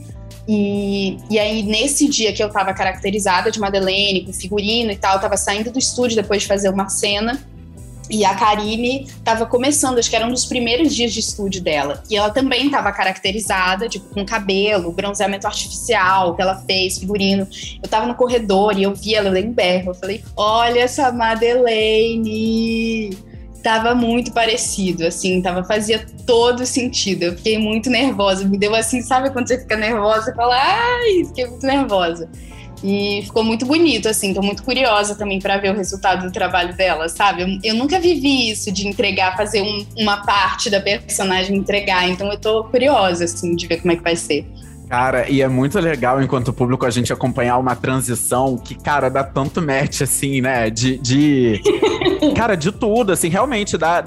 E aí nesse dia que eu tava caracterizada de Madeleine, com figurino e tal, eu tava saindo do estúdio depois de fazer uma cena. E a Carine estava começando, acho que era um dos primeiros dias de estúdio dela. E ela também estava caracterizada, tipo, com cabelo, bronzeamento artificial que ela fez, figurino. Eu estava no corredor e eu vi ela, eu dei um berro. Eu falei, olha essa Madeleine! Tava muito parecido, assim, fazia todo sentido. Eu fiquei muito nervosa, me deu assim, sabe quando você fica nervosa? E fala, ai, fiquei muito nervosa. E ficou muito bonito, assim, tô muito curiosa também pra ver o resultado do trabalho dela, sabe? Eu nunca vivi isso de entregar, fazer uma parte da personagem entregar, então eu tô curiosa, assim, de ver como é que vai ser. Cara, e é muito legal, enquanto público, a gente acompanhar uma transição que, cara, dá tanto match, assim, né? Cara, de tudo, assim, realmente, da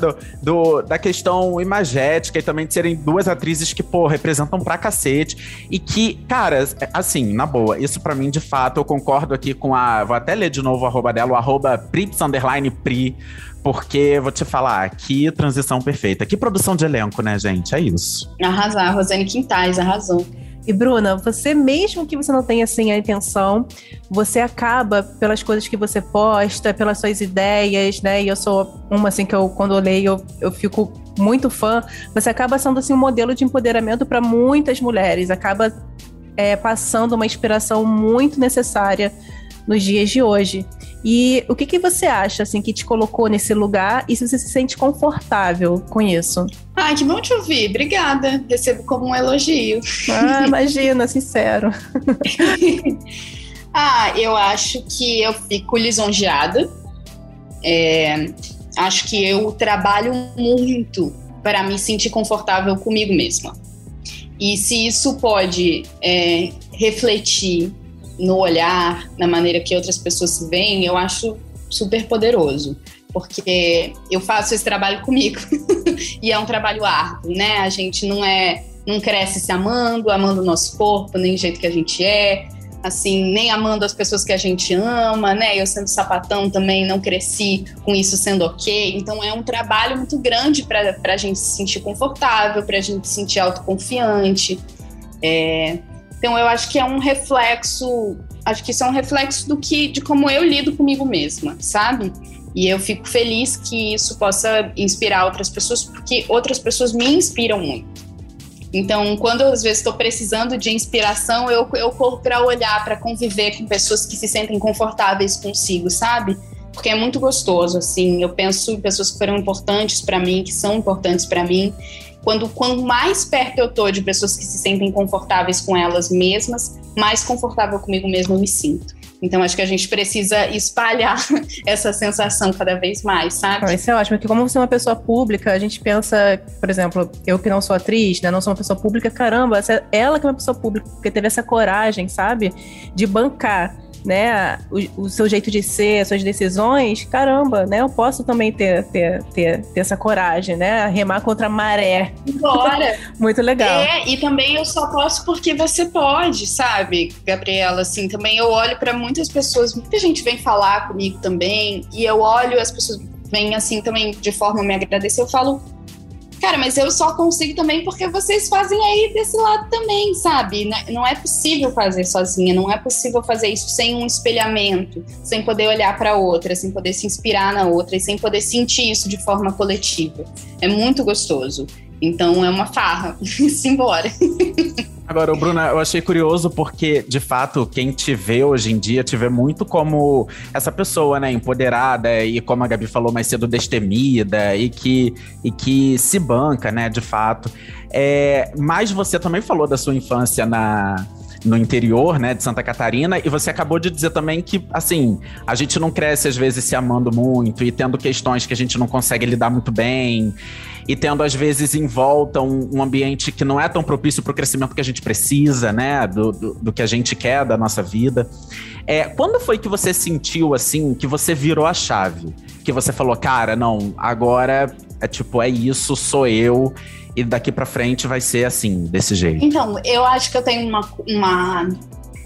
questão imagética e também de serem duas atrizes que, pô, representam pra cacete. E que, cara, assim, na boa, isso pra mim, de fato, eu concordo aqui com a... Vou até ler de novo o arroba dela, o @prips_pri, porque vou te falar, que transição perfeita. Que produção de elenco, né, gente? É isso. Arrasar, Rosane Quintais, arrasou. E, Bruna, você, mesmo que você não tenha, assim, a intenção, você acaba, pelas coisas que você posta, pelas suas ideias, né? E eu sou uma, assim, que eu, quando eu leio, eu fico muito fã. Você acaba sendo, assim, um modelo de empoderamento para muitas mulheres. Acaba passando uma inspiração muito necessária nos dias de hoje. E o que você acha, assim, que te colocou nesse lugar e se você se sente confortável com isso? Ai, que bom te ouvir. Obrigada. Recebo como um elogio. Ah, imagina, sincero. Ah, eu acho que eu fico lisonjeada. Acho que eu trabalho muito para me sentir confortável comigo mesma. E se isso pode refletir no olhar, na maneira que outras pessoas se veem, eu acho super poderoso. Porque eu faço esse trabalho comigo. E é um trabalho árduo, né? A gente não cresce se amando o nosso corpo, nem o jeito que a gente é, assim, nem amando as pessoas que a gente ama, né? Eu sendo sapatão também não cresci com isso sendo ok. Então é um trabalho muito grande pra gente se sentir confortável, pra gente se sentir autoconfiante. Então eu acho que é um reflexo, acho que isso é um reflexo de como eu lido comigo mesma, sabe? E eu fico feliz que isso possa inspirar outras pessoas, porque outras pessoas me inspiram muito. Então, quando eu, às vezes, estou precisando de inspiração, eu corro para olhar, para conviver com pessoas que se sentem confortáveis consigo, sabe? Porque é muito gostoso, assim. Eu penso em pessoas que foram importantes para mim, que são importantes para mim. Quanto mais perto eu tô de pessoas que se sentem confortáveis com elas mesmas, mais confortável comigo mesma eu me sinto. Então, acho que a gente precisa espalhar essa sensação cada vez mais, sabe? Isso é ótimo, porque como você é uma pessoa pública, a gente pensa, por exemplo, eu que não sou atriz, né? Não sou uma pessoa pública, caramba, ela que é uma pessoa pública, porque teve essa coragem, sabe? De bancar, né? O seu jeito de ser, as suas decisões, caramba, né? Eu posso também ter essa coragem, né? Remar contra a maré. Bora! Muito legal. E também eu só posso porque você pode, sabe, Gabriela? Assim, também eu olho para muitas pessoas, muita gente vem falar comigo também, e eu olho, as pessoas vêm assim também de forma a me agradecer, eu falo, cara, mas eu só consigo também porque vocês fazem aí desse lado também, sabe? Não é possível fazer sozinha, não é possível fazer isso sem um espelhamento, sem poder olhar para outra, sem poder se inspirar na outra e sem poder sentir isso de forma coletiva. É muito gostoso. Então é uma farra. Simbora. Agora, Bruna, eu achei curioso porque, de fato, quem te vê hoje em dia, te vê muito como essa pessoa, né, empoderada e, como a Gabi falou mais cedo, destemida e que se banca, né, de fato. Mas você também falou da sua infância no interior, né, de Santa Catarina, e você acabou de dizer também que, assim, a gente não cresce às vezes se amando muito e tendo questões que a gente não consegue lidar muito bem e tendo às vezes em volta um ambiente que não é tão propício para o crescimento que a gente precisa, né, do que a gente quer da nossa vida. Quando foi que você sentiu, assim, que você virou a chave? Que você falou, cara, não, agora é isso, sou eu. E daqui pra frente vai ser assim, desse jeito. Então, eu acho que eu tenho uma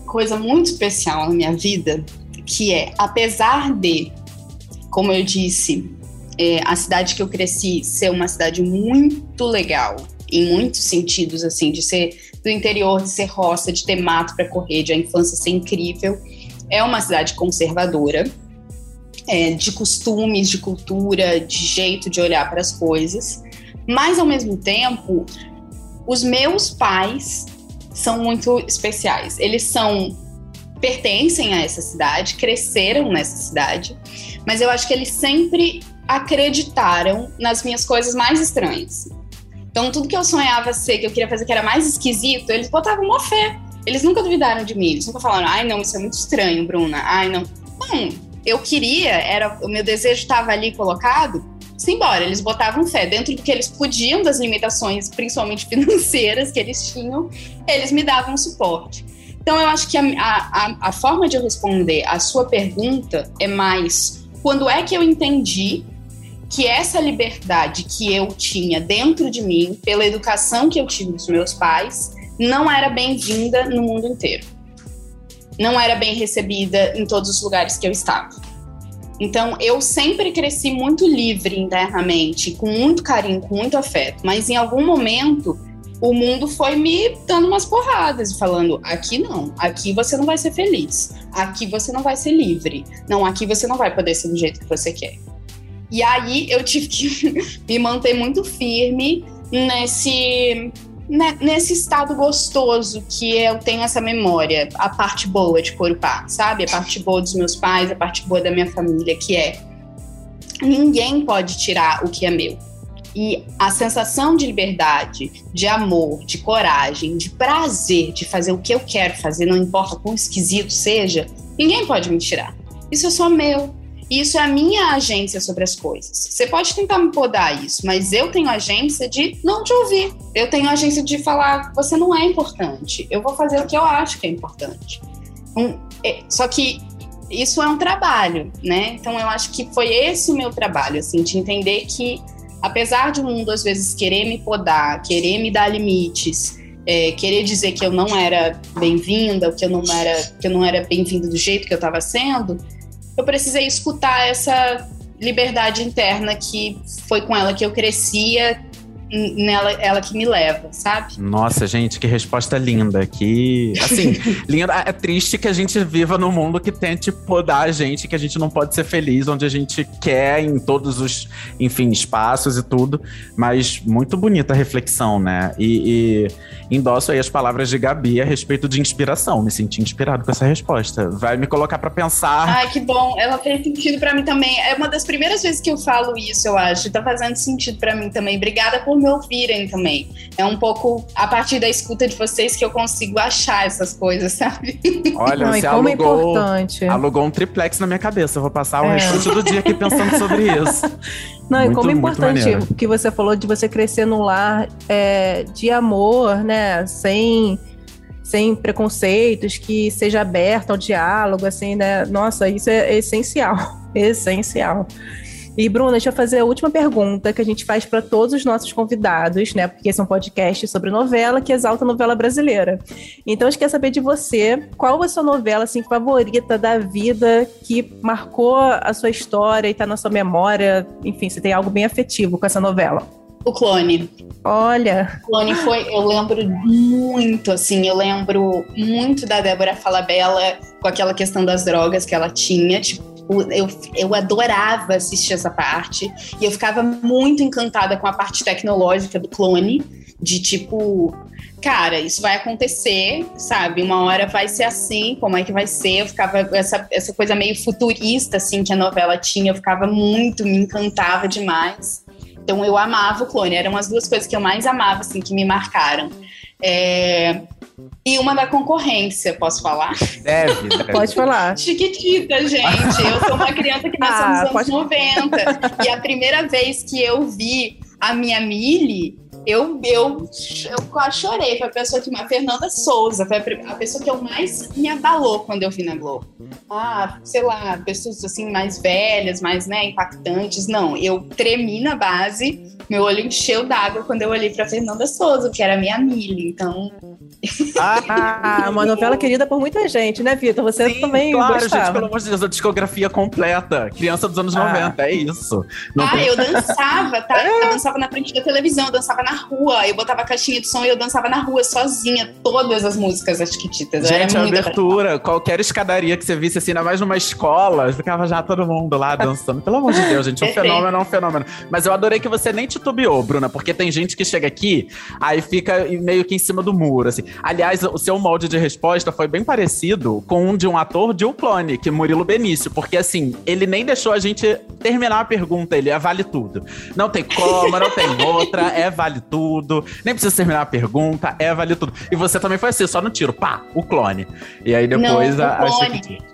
coisa muito especial na minha vida, que é, apesar de, como eu disse, a cidade que eu cresci ser uma cidade muito legal, em muitos sentidos, assim, de ser do interior, de ser roça, de ter mato pra correr, de a infância ser incrível, é uma cidade conservadora, de costumes, de cultura, de jeito de olhar para as coisas. Mas, ao mesmo tempo, os meus pais são muito especiais. Eles pertencem a essa cidade, cresceram nessa cidade, mas eu acho que eles sempre acreditaram nas minhas coisas mais estranhas. Então, tudo que eu sonhava ser, que eu queria fazer, que era mais esquisito, eles botavam uma fé. Eles nunca duvidaram de mim, eles nunca falaram, ai, não, isso é muito estranho, Bruna, ai, não. Não, eu queria, o meu desejo estava ali colocado, simbora, eles botavam fé dentro do que eles podiam, das limitações, principalmente financeiras, que eles tinham, eles me davam suporte. Então, eu acho que a forma de eu responder a sua pergunta é mais quando é que eu entendi que essa liberdade que eu tinha dentro de mim, pela educação que eu tive dos meus pais, não era bem-vinda no mundo inteiro. Não era bem recebida em todos os lugares que eu estava. Então, eu sempre cresci muito livre internamente, com muito carinho, com muito afeto. Mas, em algum momento, o mundo foi me dando umas porradas e falando, aqui não, aqui você não vai ser feliz, aqui você não vai ser livre, não, aqui você não vai poder ser do jeito que você quer. E aí, eu tive que me manter muito firme nesse estado gostoso que eu tenho essa memória, a parte boa de Corupá, sabe? A parte boa dos meus pais, a parte boa da minha família, que é ninguém pode tirar o que é meu. E a sensação de liberdade, de amor, de coragem, de prazer, de fazer o que eu quero fazer, não importa quão esquisito seja, ninguém pode me tirar. Isso é só meu. Isso é a minha agência sobre as coisas. Você pode tentar me podar isso, mas eu tenho agência de não te ouvir. Eu tenho agência de falar, você não é importante. Eu vou fazer o que eu acho que é importante. Só que isso é um trabalho, né? Então eu acho que foi esse o meu trabalho, assim, de entender que apesar de o mundo, às vezes, querer me podar, querer me dar limites, querer dizer que eu não era bem-vinda, que eu não era bem-vinda do jeito que eu estava sendo, eu precisei escutar essa liberdade interna que foi com ela que eu crescia, ela que me leva, sabe? Nossa, gente, que resposta linda. Que, assim, linda. É triste que a gente viva num mundo que tente podar a gente, que a gente não pode ser feliz onde a gente quer, em todos os, enfim, espaços e tudo. Mas muito bonita a reflexão, né? E endosso aí as palavras de Gabi a respeito de inspiração. Me senti inspirado com essa resposta. Vai me colocar pra pensar. Ai, que bom. Ela fez sentido pra mim também. É uma das primeiras vezes que eu falo isso, eu acho. Tá fazendo sentido pra mim também. Obrigada por me ouvirem também. É um pouco a partir da escuta de vocês que eu consigo achar essas coisas, sabe? Olha, não, você como alugou um triplex na minha cabeça. Eu vou passar o restante do dia aqui pensando sobre isso. Não, muito, e como é importante que você falou de você crescer num lar de amor, né? Sem preconceitos, que seja aberto ao diálogo, assim, né? Nossa, isso é essencial. Essencial. E, Bruna, deixa eu fazer a última pergunta que a gente faz para todos os nossos convidados, né? Porque esse é um podcast sobre novela que exalta a novela brasileira. Então, eu quero saber de você, qual é a sua novela, assim, favorita da vida que marcou a sua história e tá na sua memória? Enfim, você tem algo bem afetivo com essa novela. O Clone. Olha! O Clone foi... Eu lembro muito da Débora Falabella com aquela questão das drogas que ela tinha, tipo, eu adorava assistir essa parte e eu ficava muito encantada com a parte tecnológica do Clone, de tipo, cara, isso vai acontecer, sabe? Uma hora vai ser assim, como é que vai ser? Eu ficava com essa coisa meio futurista, assim, que a novela tinha, eu ficava muito, me encantava demais. Então eu amava o Clone, eram as duas coisas que eu mais amava, assim, que me marcaram. E uma da concorrência, posso falar? Deve. Pode falar. Chiquitita, gente. Eu sou uma criança que nasceu nos anos 90. E a primeira vez que eu vi a minha Millie, eu quase chorei. Foi a pessoa que... A Fernanda Souza foi a pessoa que eu mais me abalou quando eu vi na Globo. Sei lá, pessoas assim mais velhas, mais, né, impactantes. Não, eu tremi na base. Meu olho encheu d'água quando eu olhei pra Fernanda Souza, que era minha Millie, então... uma novela querida por muita gente, né, Vitor? Você... Sim, também claro, gostava. Gente, pelo amor de Deus, a discografia completa. Criança dos anos 90, é isso. Eu dançava, tá? Eu dançava na frente da televisão, eu dançava na rua, eu botava a caixinha de som e eu dançava na rua, sozinha, todas as músicas das Chiquititas. Gente, a abertura, qualquer escadaria que você visse, assim, ainda mais numa escola, ficava já todo mundo lá dançando. Pelo amor de Deus, gente, um fenômeno. Mas eu adorei que você nem titubeou, Bruna, porque tem gente que chega aqui, aí fica meio que em cima do muro, assim. Aliás, o seu molde de resposta foi bem parecido com um de um ator de O Clone, que Murilo Benício, porque assim, ele nem deixou a gente terminar a pergunta, ele vale tudo. Não tem como, não tem outra, vale tudo. Nem precisa terminar a pergunta, vale tudo. E você também foi assim, só no tiro, pá, O Clone. E aí depois...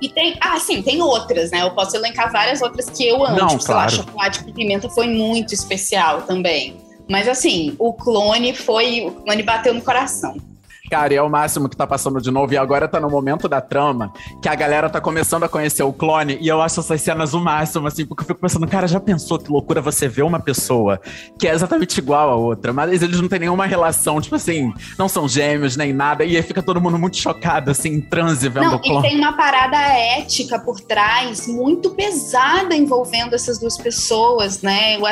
E tem, sim, tem outras, né? Eu posso elencar várias outras que eu amo. Não, tipo, claro. Sei lá, Chocolate com Pimenta foi muito especial também. Mas assim, O Clone bateu no coração. Cara, e é o máximo que tá passando de novo. E agora tá no momento da trama que a galera tá começando a conhecer o Clone. E eu acho essas cenas o máximo, assim, porque eu fico pensando, cara, já pensou que loucura você ver uma pessoa que é exatamente igual a outra, mas eles não têm nenhuma relação, tipo assim, não são gêmeos nem nada. E aí fica todo mundo muito chocado, assim, em transe, vendo o Clone. Não, e tem uma parada ética por trás, muito pesada, envolvendo essas duas pessoas, né? Eu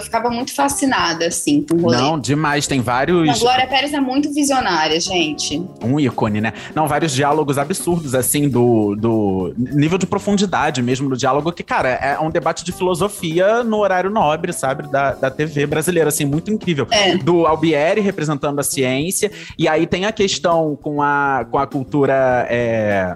ficava muito fascinada, assim, com o rolê. Não, demais, tem vários... A Glória Pérez é muito visionária. extraordinária, gente. Um ícone, né? Não, vários diálogos absurdos, assim, do nível de profundidade mesmo do diálogo, que, cara, é um debate de filosofia no horário nobre, sabe? Da TV brasileira, assim, muito incrível. É. Do Albieri representando a ciência, e aí tem a questão com a cultura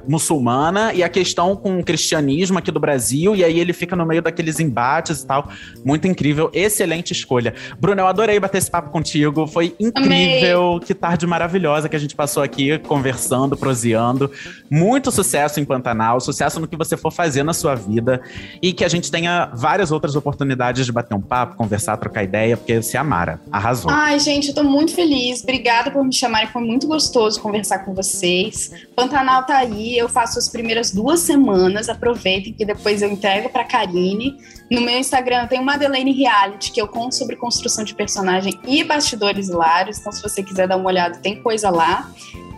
muçulmana e a questão com o cristianismo aqui do Brasil, e aí ele fica no meio daqueles embates e tal. Muito incrível, excelente escolha. Bruno, eu adorei bater esse papo contigo, foi incrível. Amei. Que tarde maravilhosa que a gente passou aqui conversando, proseando. Muito sucesso em Pantanal, sucesso no que você for fazer na sua vida e que a gente tenha várias outras oportunidades de bater um papo, conversar, trocar ideia, porque você amara, arrasou. Ai, gente, eu tô muito feliz, obrigada por me chamarem, foi muito gostoso conversar com vocês. Pantanal tá aí, eu faço as primeiras 2 semanas, aproveitem que depois eu entrego pra Carine. No meu Instagram eu tenho Madeleine Reality, que eu conto sobre construção de personagem e bastidores hilários, então se você quiser dar uma olhada, tem coisa lá.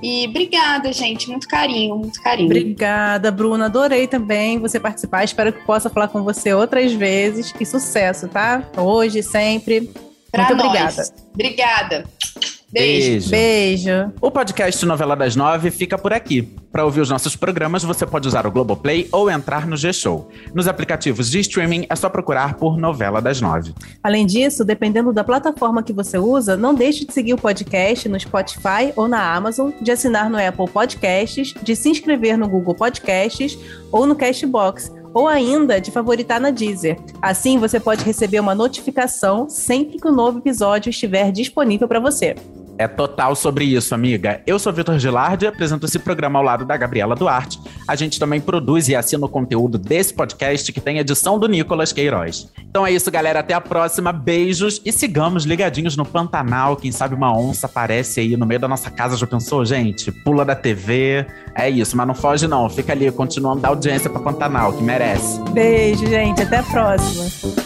E obrigada, gente, muito carinho, muito carinho. Obrigada, Bruna, adorei também você participar, espero que possa falar com você outras vezes, e sucesso, tá? Hoje, sempre, pra muito nós. Obrigada. Obrigada. Beijo. Beijo. O podcast Novela das 9 fica por aqui. Para ouvir os nossos programas, você pode usar o Globoplay ou entrar no G-Show. Nos aplicativos de streaming, é só procurar por Novela das 9. Além disso, dependendo da plataforma que você usa, não deixe de seguir o podcast no Spotify ou na Amazon, de assinar no Apple Podcasts, de se inscrever no Google Podcasts ou no Castbox, ou ainda de favoritar na Deezer. Assim, você pode receber uma notificação sempre que um novo episódio estiver disponível para você. É total sobre isso, amiga. Eu sou Vitor Gilardi, apresento esse programa ao lado da Gabriela Duarte. A gente também produz e assina o conteúdo desse podcast, que tem edição do Nicolas Queiroz. Então é isso, galera. Até a próxima. Beijos e sigamos ligadinhos no Pantanal. Quem sabe uma onça aparece aí no meio da nossa casa. Já pensou, gente? Pula da TV. É isso, mas não foge não. Fica ali, continuando a audiência para Pantanal, que merece. Beijo, gente. Até a próxima.